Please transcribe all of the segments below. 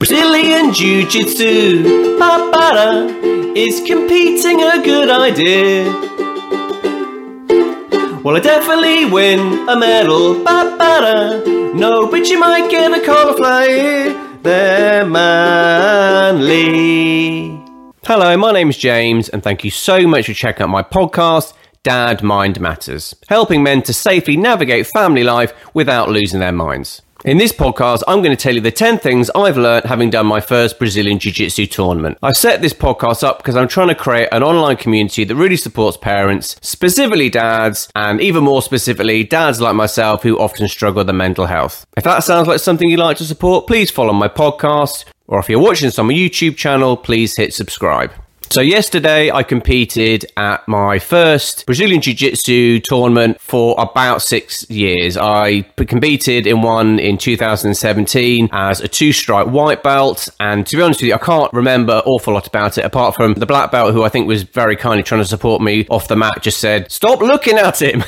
Brazilian Jiu Jitsu, Barbara, is competing a good idea? Well, I definitely win a medal, Barbara. No, but you might get a cauliflower ear. They're manly. Hello, my name's James, and thank you so much for checking out my podcast, Dad Mind Matters, helping men to safely navigate family life without losing their minds. In this podcast, I'm going to tell you the 10 things I've learned having done my first Brazilian Jiu-Jitsu tournament. I've set this podcast up because I'm trying to create an online community that really supports parents, specifically dads, and even more specifically, dads like myself who often struggle with their mental health. If that sounds like something you'd like to support, please follow my podcast, or if you're watching this on my YouTube channel, please hit subscribe. So yesterday I competed at my first Brazilian Jiu-Jitsu tournament for about 6 years. I competed in one in 2017 as a two-stripe white belt, and to be honest with you, I can't remember an awful lot about it apart from the black belt, who I think was very kindly trying to support me off the mat, just said, "Stop looking at him."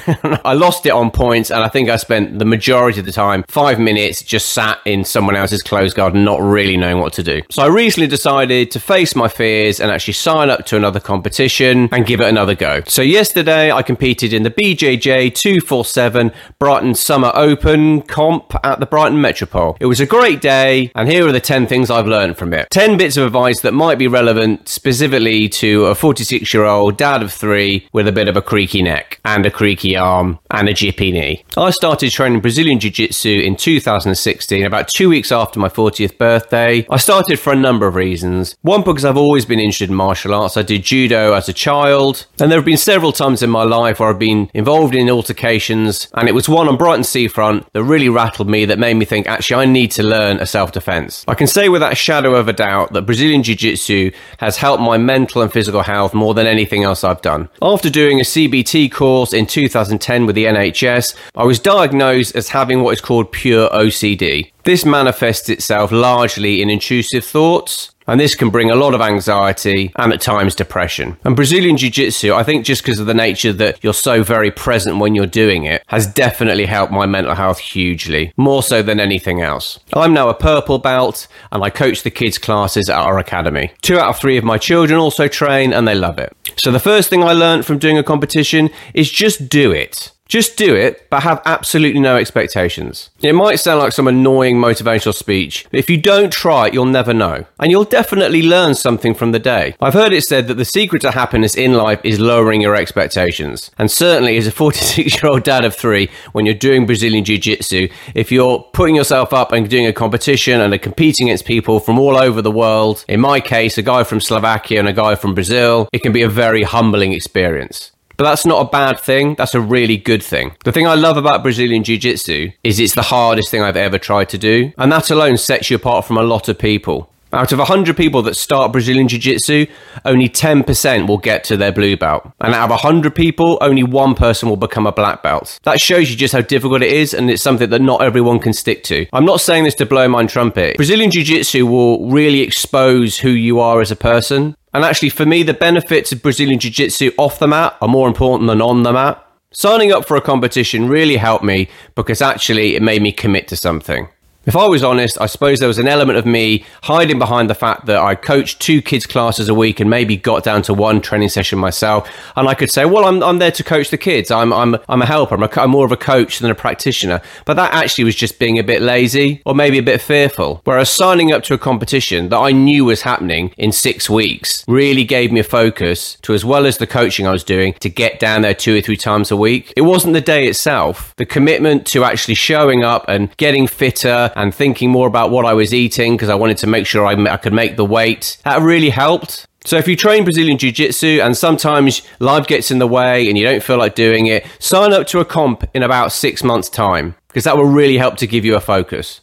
I lost it on points, and I think I spent the majority of the time, 5 minutes, just sat in someone else's closed guard, not really knowing what to do. So I recently decided to face my fears and actually sign up to another competition and give it another go. So yesterday I competed in the BJJ 247 Brighton Summer Open comp at the Brighton Metropole. It was a great day, and here are the 10 things I've learned from it. 10 bits of advice that might be relevant specifically to a 46-year-old dad of three with a bit of a creaky neck and a creaky arm and a jippy knee. I started training Brazilian Jiu-Jitsu in 2016, about 2 weeks after my 40th birthday. I started for a number of reasons. One, because I've always been interested in martial arts. I did judo as a child, and there have been several times in my life where I've been involved in altercations, and it was one on Brighton seafront that really rattled me, that made me think, actually, I need to learn a self-defense. I can say without a shadow of a doubt that Brazilian Jiu-Jitsu has helped my mental and physical health more than anything else I've done. After doing a CBT course in 2010 with the NHS, I was diagnosed as having what is called pure OCD. This manifests itself largely in intrusive thoughts, and this can bring a lot of anxiety and at times depression. And Brazilian Jiu-Jitsu, I think just because of the nature that you're so very present when you're doing it, has definitely helped my mental health hugely, more so than anything else. I'm now a purple belt, and I coach the kids' classes at our academy. 2 out of 3 of my children also train, and they love it. So the first thing I learned from doing a competition is just do it. Just do it, but have absolutely no expectations. It might sound like some annoying motivational speech, but if you don't try it, you'll never know. And you'll definitely learn something from the day. I've heard it said that the secret to happiness in life is lowering your expectations. And certainly as a 46-year-old dad of three, when you're doing Brazilian Jiu-Jitsu, if you're putting yourself up and doing a competition and are competing against people from all over the world, in my case, a guy from Slovakia and a guy from Brazil, it can be a very humbling experience. But that's not a bad thing, that's a really good thing. The thing I love about Brazilian Jiu-Jitsu is it's the hardest thing I've ever tried to do, and that alone sets you apart from a lot of people. Out of 100 people that start Brazilian Jiu-Jitsu, only 10% will get to their blue belt. And out of 100 people, only one person will become a black belt. That shows you just how difficult it is, and it's something that not everyone can stick to. I'm not saying this to blow my trumpet. Brazilian Jiu-Jitsu will really expose who you are as a person. And actually, for me, the benefits of Brazilian Jiu-Jitsu off the mat are more important than on the mat. Signing up for a competition really helped me, because actually it made me commit to something. If I was honest, I suppose there was an element of me hiding behind the fact that I coached 2 kids' classes a week and maybe got down to 1 training session myself. And I could say, well, I'm there to coach the kids. I'm a helper. I'm more of a coach than a practitioner. But that actually was just being a bit lazy or maybe a bit fearful. Whereas signing up to a competition that I knew was happening in 6 weeks really gave me a focus to, as well as the coaching I was doing, to get down there 2 or 3 times a week. It wasn't the day itself. The commitment to actually showing up and getting fitter and thinking more about what I was eating, because I wanted to make sure I could make the weight. That really helped. So if you train Brazilian Jiu-Jitsu and sometimes life gets in the way and you don't feel like doing it, sign up to a comp in about 6 months' time, because that will really help to give you a focus.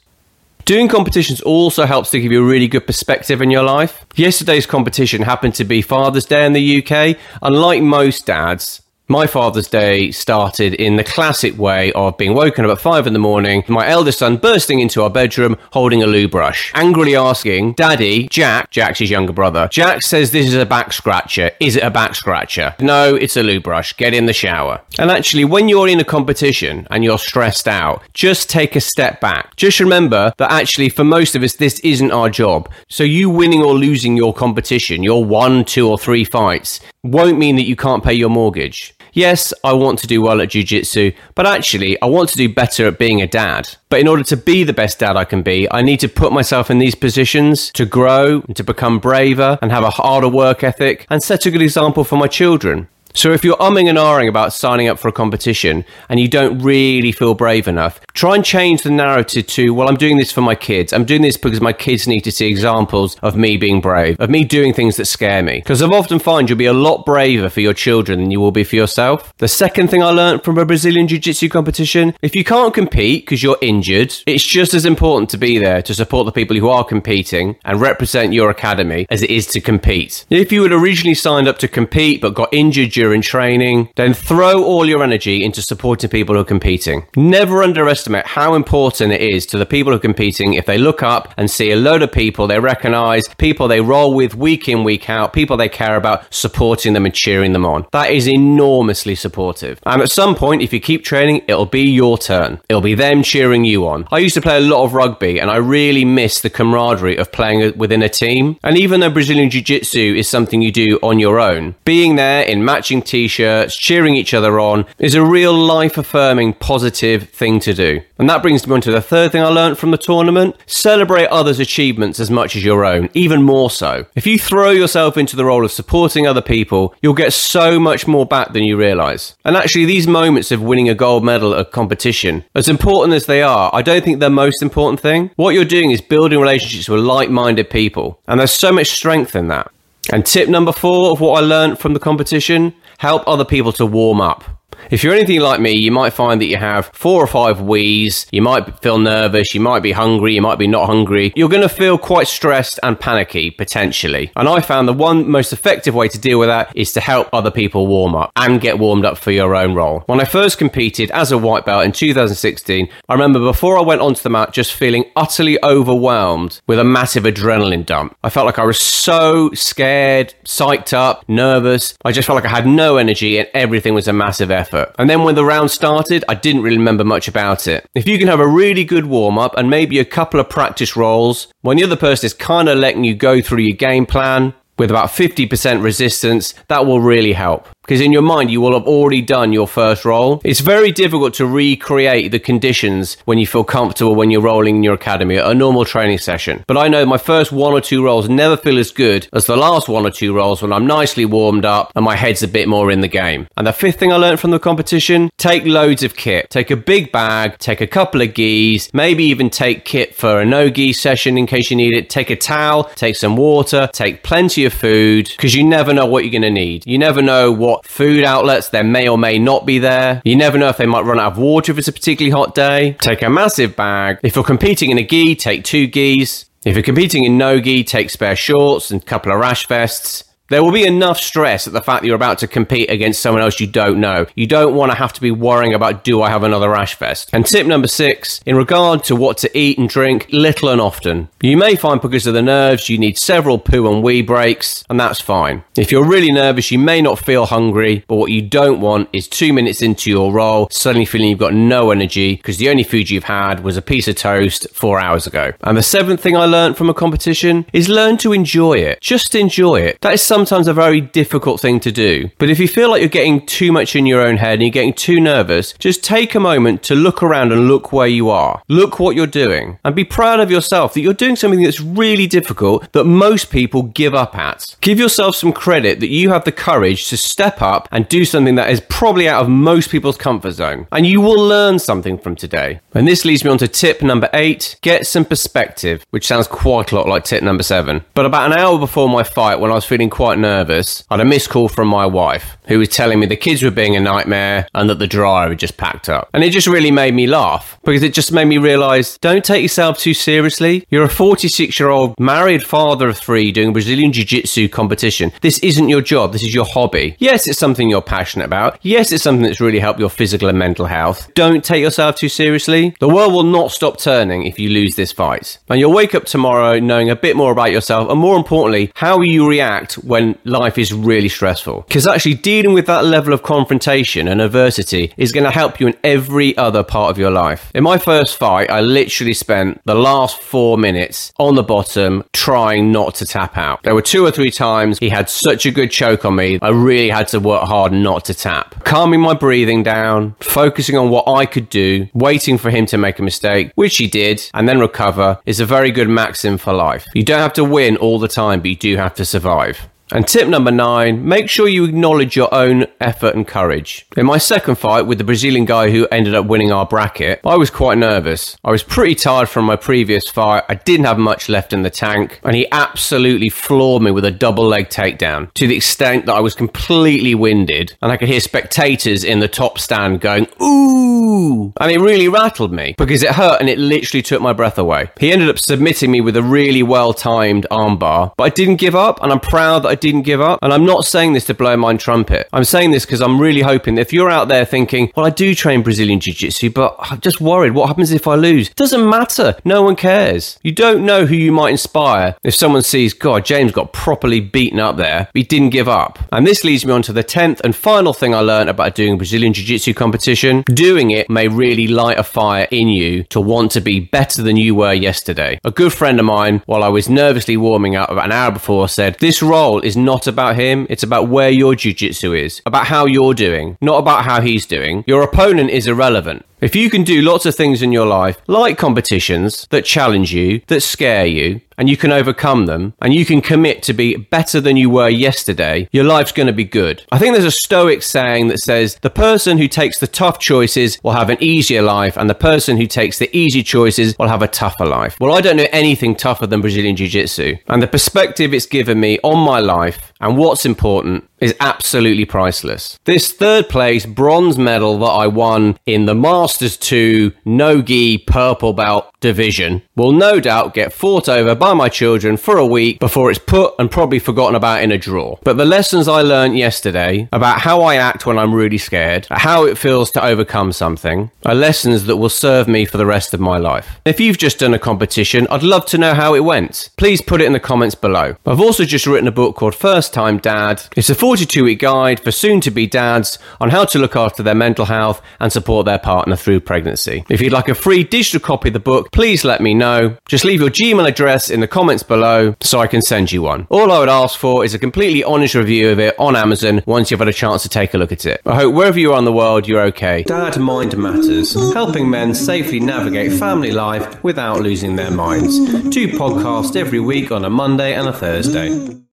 Doing competitions also helps to give you a really good perspective in your life. Yesterday's competition happened to be Father's Day in the UK, and like most dads, My Father's Day started in the classic way of being woken up at 5 a.m, my eldest son bursting into our bedroom holding a loo brush, angrily asking, "Daddy, Jack's his younger brother, Jack says this is a back scratcher. Is it a back scratcher?" "No, it's a loo brush. Get in the shower." And actually, when you're in a competition and you're stressed out, just take a step back. Just remember that actually, for most of us, this isn't our job. So you winning or losing your competition, your 1, 2, or 3 fights, won't mean that you can't pay your mortgage. Yes, I want to do well at jiu-jitsu, but actually I want to do better at being a dad. But in order to be the best dad I can be, I need to put myself in these positions to grow, and to become braver and have a harder work ethic and set a good example for my children. So if you're umming and ahhing about signing up for a competition and you don't really feel brave enough, try and change the narrative to, well, I'm doing this for my kids. I'm doing this because my kids need to see examples of me being brave, of me doing things that scare me. Because I've often found you'll be a lot braver for your children than you will be for yourself. The second thing I learned from a Brazilian Jiu-Jitsu competition, if you can't compete because you're injured, it's just as important to be there to support the people who are competing and represent your academy as it is to compete. If you had originally signed up to compete but got injured during training, then throw all your energy into supporting people who are competing. Never underestimate how important it is to the people who are competing if they look up and see a load of people they recognize, people they roll with week in, week out, people they care about, supporting them and cheering them on. That is enormously supportive. And at some point, if you keep training, it'll be your turn. It'll be them cheering you on. I used to play a lot of rugby and I really miss the camaraderie of playing within a team. And even though Brazilian Jiu-Jitsu is something you do on your own, being there in match t-shirts, cheering each other on is a real life-affirming, positive thing to do. And that brings me on to the third thing I learned from the tournament. Celebrate others' achievements as much as your own, even more so. If you throw yourself into the role of supporting other people, you'll get so much more back than you realise. And actually, these moments of winning a gold medal at competition, as important as they are, I don't think they're the most important thing. What you're doing is building relationships with like-minded people, and there's so much strength in that. And tip number 4 of what I learned from the competition, help other people to warm up. If you're anything like me, you might find that you have 4 or 5 wheeze, you might feel nervous, you might be hungry, you might be not hungry. You're going to feel quite stressed and panicky, potentially. And I found the one most effective way to deal with that is to help other people warm up and get warmed up for your own role. When I first competed as a white belt in 2016, I remember before I went onto the mat just feeling utterly overwhelmed with a massive adrenaline dump. I felt like I was so scared, psyched up, nervous. I just felt like I had no energy and everything was a massive effort. And then when the round started, I didn't really remember much about it. If you can have a really good warm-up and maybe a couple of practice rolls, when the other person is kind of letting you go through your game plan with about 50% resistance, that will really help. Because in your mind, you will have already done your first roll. It's very difficult to recreate the conditions when you feel comfortable when you're rolling in your academy at a normal training session. But I know my first 1 or 2 rolls never feel as good as the last 1 or 2 rolls when I'm nicely warmed up and my head's a bit more in the game. And the 5th thing I learned from the competition, take loads of kit. Take a big bag, take a couple of gis, maybe even take kit for a no-gi session in case you need it. Take a towel, take some water, take plenty of food, because you never know what you're going to need. You never know what food outlets there may or may not be there. You never know if they might run out of water if it's a particularly hot day. Take a massive bag. If you're competing in a gi, take 2 gis. If you're competing in no gi, take spare shorts and a couple of rash vests. There will be enough stress at the fact that you're about to compete against someone else you don't know. You don't want to have to be worrying about, do I have another rash vest? And tip number 6, in regard to what to eat and drink, little and often. You may find because of the nerves, you need several poo and wee breaks, and that's fine. If you're really nervous, you may not feel hungry, but what you don't want is 2 minutes into your roll, suddenly feeling you've got no energy because the only food you've had was a piece of toast 4 hours ago. And the 7th thing I learned from a competition is learn to enjoy it. Just enjoy it. That is sometimes a very difficult thing to do. But if you feel like you're getting too much in your own head and you're getting too nervous, just take a moment to look around and look where you are. Look what you're doing and be proud of yourself that you're doing something that's really difficult that most people give up at. Give yourself some credit that you have the courage to step up and do something that is probably out of most people's comfort zone. And you will learn something from today. And this leads me on to tip number 8, get some perspective, which sounds quite a lot like tip number 7. But about an hour before my fight, when I was feeling quite quite nervous, I had a missed call from my wife who was telling me the kids were being a nightmare and that the dryer had just packed up. And it just really made me laugh because it just made me realise, don't take yourself too seriously. You're a 46-year-old married father of three doing a Brazilian Jiu Jitsu competition. This isn't your job. This is your hobby. Yes, it's something you're passionate about. Yes, it's something that's really helped your physical and mental health. Don't take yourself too seriously. The world will not stop turning if you lose this fight. And you'll wake up tomorrow knowing a bit more about yourself and, more importantly, how you react when life is really stressful. Because actually dealing with that level of confrontation and adversity is going to help you in every other part of your life. In my first fight, I literally spent the last 4 minutes on the bottom trying not to tap out. There were 2 or 3 times he had such a good choke on me, I really had to work hard not to tap. Calming my breathing down, focusing on what I could do, waiting for him to make a mistake, which he did, and then recover, is a very good maxim for life. You don't have to win all the time, but you do have to survive. And tip number 9, make sure you acknowledge your own effort and courage. In my second fight with the Brazilian guy who ended up winning our bracket, I was quite nervous. I was pretty tired from my previous fight. I didn't have much left in the tank, and he absolutely floored me with a double leg takedown to the extent that I was completely winded, and I could hear spectators in the top stand going, "Ooh!" And it really rattled me because it hurt and it literally took my breath away. He ended up submitting me with a really well-timed armbar, but I didn't give up, and I'm proud that I didn't give up. And I'm not saying this to blow my trumpet. I'm saying this because I'm really hoping that if you're out there thinking, well, I do train Brazilian Jiu-Jitsu, but I'm just worried, what happens if I lose? It doesn't matter. No one cares. You don't know who you might inspire if someone sees, God, James got properly beaten up there, but he didn't give up. And this leads me on to the 10th and final thing I learned about doing a Brazilian Jiu-Jitsu competition. Doing it may really light a fire in you to want to be better than you were yesterday. A good friend of mine, while I was nervously warming up about an hour before, said, this role is not about him, it's about where your jiu-jitsu is, about how you're doing, not about how he's doing. Your opponent is irrelevant. If you can do lots of things in your life, like competitions that challenge you, that scare you, and you can overcome them, and you can commit to be better than you were yesterday, your life's going to be good. I think there's a Stoic saying that says, the person who takes the tough choices will have an easier life, and the person who takes the easy choices will have a tougher life. Well, I don't know anything tougher than Brazilian Jiu-Jitsu, and the perspective it's given me on my life and what's important is absolutely priceless. This third place bronze medal that I won in the Masters 2 no-gi purple belt division will no doubt get fought over by my children for a week before it's put and probably forgotten about in a drawer. But the lessons I learned yesterday about how I act when I'm really scared, how it feels to overcome something, are lessons that will serve me for the rest of my life. If you've just done a competition, I'd love to know how it went. Please put it in the comments below. I've also just written a book called First Time Dad. It's a 42-week guide for soon-to-be dads on how to look after their mental health and support their partner through pregnancy. If you'd like a free digital copy of the book, please let me know. Just leave your Gmail address in the comments below so I can send you one. All I would ask for is a completely honest review of it on Amazon once you've had a chance to take a look at it. I hope wherever you are in the world, you're okay. Dad Mind Matters, helping men safely navigate family life without losing their minds. 2 podcasts every week on a Monday and a Thursday.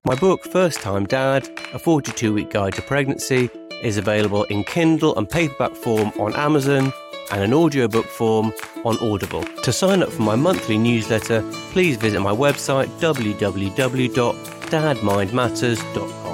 My book, First Time Dad, a 42-week guide to pregnancy, is available in Kindle and paperback form on Amazon and an audiobook form on Audible. To sign up for my monthly newsletter, please visit my website, www.dadmindmatters.com.